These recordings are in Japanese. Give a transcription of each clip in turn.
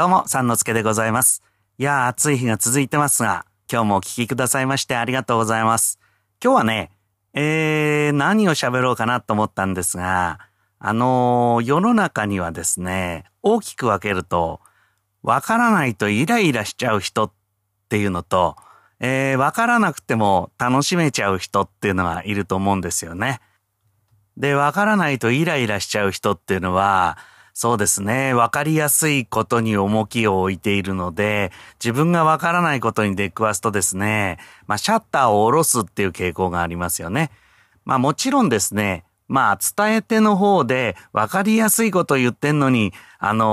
どうも、三之助でございます。いやー、暑い日が続いてますが、今日もお聞きくださいましてありがとうございます。今日はね、何を喋ろうかなと思ったんですが、世の中にはですね、大きく分けると、わからないとイライラしちゃう人っていうのと、わからなくても楽しめちゃう人っていうのがいると思うんですよね。で、わからないとイライラしちゃう人っていうのは、そうですね。わかりやすいことに重きを置いているので、自分がわからないことに出くわすとですね、シャッターを下ろすっていう傾向がありますよね。もちろんですね、伝え手の方でわかりやすいことを言ってんのに、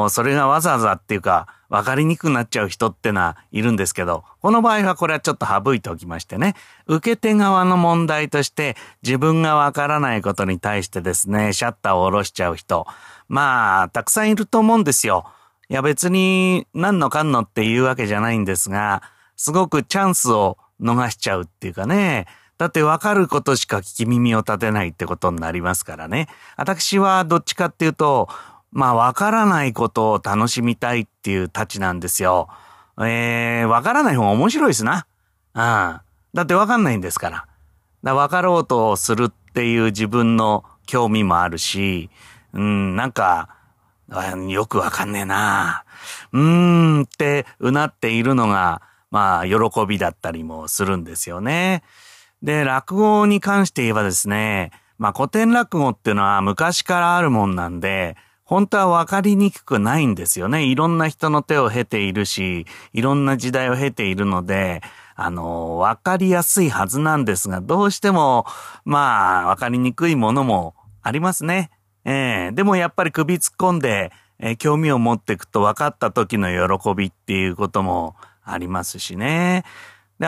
それがわざわざっていうか、わかりにくくなっちゃう人ってのはいるんですけど、この場合はこれはちょっと省いておきましてね、受け手側の問題として自分がわからないことに対してですね、シャッターを下ろしちゃう人、たくさんいると思うんですよ。いや別に何のかんのっていうわけじゃないんですが、すごくチャンスを逃しちゃうっていうかね、だってわかることしか聞き耳を立てないってことになりますからね。私はどっちかっていうと、わからないことを楽しみたいっていうたちなんですよ。わからない方が面白いですな。だってわかんないんですから。だからわかろうとするっていう自分の興味もあるし、よくわかんねえな。ってうなっているのが、喜びだったりもするんですよね。で、落語に関して言えばですね、古典落語っていうのは昔からあるもんなんで、本当はわかりにくくないんですよね。いろんな人の手を経ているし、いろんな時代を経ているので、わかりやすいはずなんですが、どうしても、わかりにくいものもありますね。でもやっぱり首突っ込んで、興味を持っていくと分かった時の喜びっていうこともありますしね。で、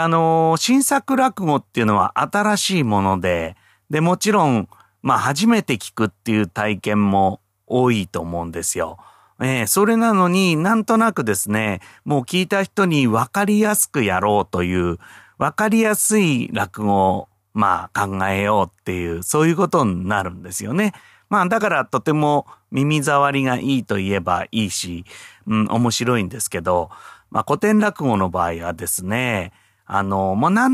新作落語っていうのは新しいもので、で、もちろん、初めて聞くっていう体験も多いと思うんですよ。それなのになんとなくですね、もう聞いた人に分かりやすくやろうという、分かりやすい落語を、考えようっていう、そういうことになるんですよね。だからとても耳障りがいいと言えばいいし、面白いんですけど、古典落語の場合はですね、何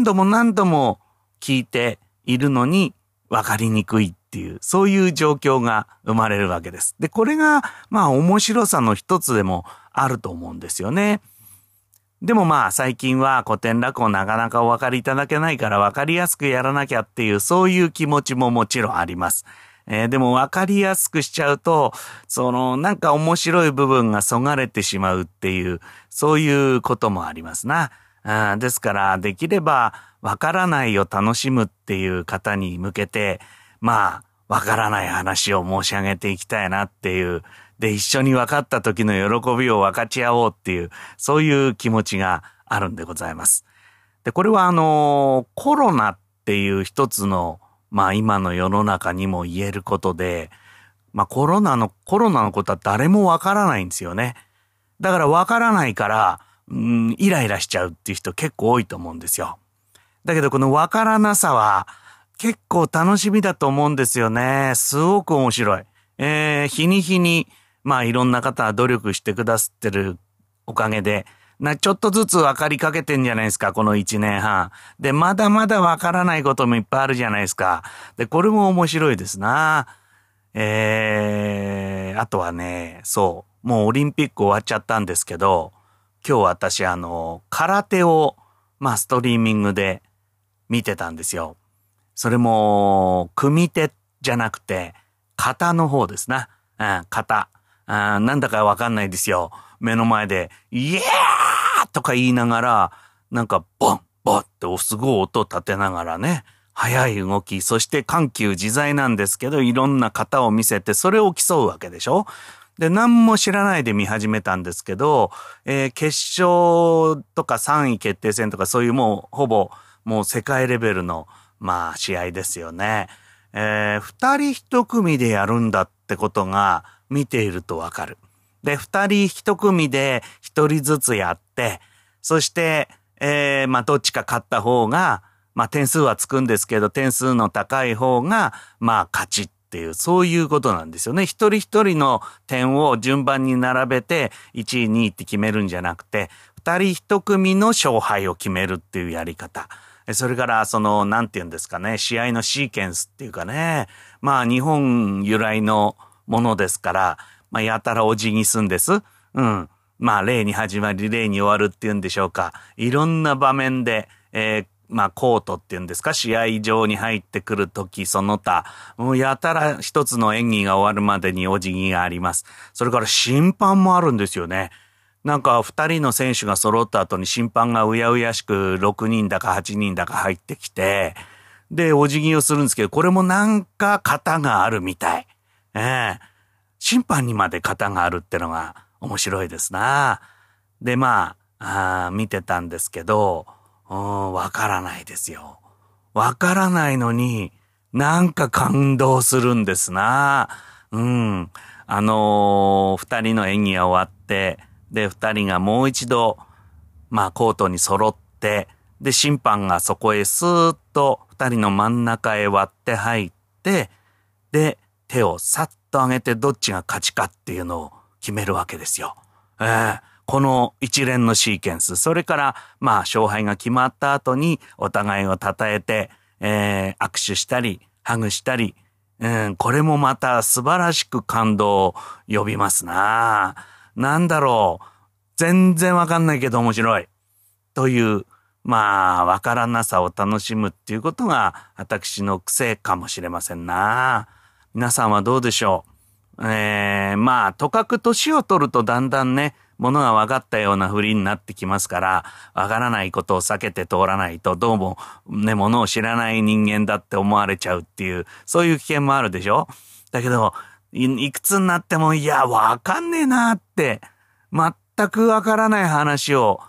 度も何度も聞いているのに分かりにくいっていう、そういう状況が生まれるわけです。で、これが、面白さの一つでもあると思うんですよね。でも最近は古典落語なかなかお分かりいただけないから分かりやすくやらなきゃっていう、そういう気持ちももちろんあります。でも分かりやすくしちゃうと、面白い部分がそがれてしまうっていう、そういうこともありますな。ですから、できれば分からないを楽しむっていう方に向けて、分からない話を申し上げていきたいなっていう、で、一緒に分かった時の喜びを分かち合おうっていう、そういう気持ちがあるんでございます。で、これはコロナっていう一つの今の世の中にも言えることで、コロナのことは誰もわからないんですよね。だからわからないから、イライラしちゃうっていう人結構多いと思うんですよ。だけどこのわからなさは結構楽しみだと思うんですよね。すごく面白い。日に日に、いろんな方は努力してくださってるおかげで、ちょっとずつ分かりかけてんじゃないですか、この1年半。で、まだまだ分からないこともいっぱいあるじゃないですか。で、これも面白いですな。あとはね、もうオリンピック終わっちゃったんですけど、今日私空手を、ストリーミングで見てたんですよ。それも、組手じゃなくて、型の方ですな。型。なんだか分かんないですよ。目の前で、イエーとか言いながら、ボンボンってすごい音を立てながらね、速い動き、そして緩急自在なんですけど、いろんな型を見せて、それを競うわけでしょ。で、何も知らないで見始めたんですけど、決勝とか3位決定戦とか、そういうもう、ほぼ、もう世界レベルの、試合ですよね。二人一組でやるんだってことが、見ているとわかる。で、二人一組で一人ずつやって、そして、どっちか勝った方が、点数はつくんですけど、点数の高い方が、勝ちっっていう、そういうことなんですよね。一人一人の点を順番に並べて1位2位って決めるんじゃなくて、2人1組の勝敗を決めるっていうやり方。それからそのなんて言うんですかね、試合のシーケンスっていうかね、まあ日本由来のものですから、まあやたらお辞儀すんです。うん。まあ例に始まり例に終わるっていうんでしょうか。いろんな場面で、まあコートっていうんですか、試合場に入ってくるときその他、もうやたら一つの演技が終わるまでにお辞儀があります。それから審判もあるんですよね。なんか2人の選手が揃った後に審判がうやうやしく6人だか8人だか入ってきて、で、お辞儀をするんですけど、これもなんか型があるみたい。審判にまで型があるってのが面白いですな。で、まあ、見てたんですけど、わからないですよ。わからないのになんか感動するんですな。うん。2人の演技が終わって、で、2人がもう一度、まあ、コートに揃って、で、審判がそこへスーッと2人の真ん中へ割って入って、で、手をさっと上げてどっちが勝ちかっていうのを決めるわけですよ。この一連のシーケンス、それから、まあ、勝敗が決まった後にお互いを称えて、握手したり、ハグしたり、これもまた素晴らしく感動を呼びますな。なんだろう、全然わかんないけど面白いという、まあわからなさを楽しむっていうことが私の癖かもしれませんな。皆さんはどうでしょう。まあとかく年を取るとだんだんね、物が分かったようなふりになってきますから、わからないことを避けて通らないと、どうもね、物を知らない人間だって思われちゃうっていう、そういう危険もあるでしょ。だけどいくつになっても、いや、わかんねえなって、全くわからない話を、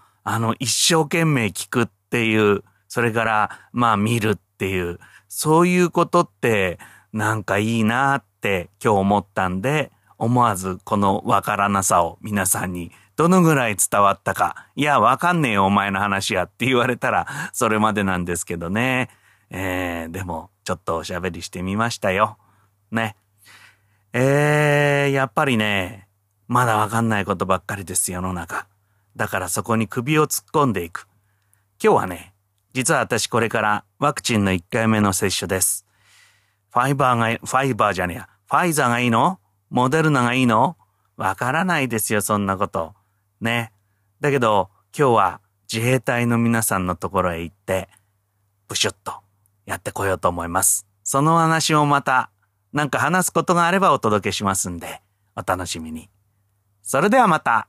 一生懸命聞くっていう、それから、まあ見るっていう、そういうことって、なんかいいなって今日思ったんで、思わずこのわからなさを皆さんにどのぐらい伝わったか、いや、わかんねえよ、お前の話やって言われたら、それまでなんですけどね。でも、ちょっとおしゃべりしてみましたよ。ね。やっぱりね、まだわかんないことばっかりです世の中。だからそこに首を突っ込んでいく。今日はね、実は私これからワクチンの1回目の接種です。ファイザーがいいの？モデルナがいいの？わからないですよ、そんなこと。ね。だけど、今日は自衛隊の皆さんのところへ行って、ブシュッとやってこようと思います。その話をまた、なんか話すことがあればお届けしますんで、お楽しみに。それではまた。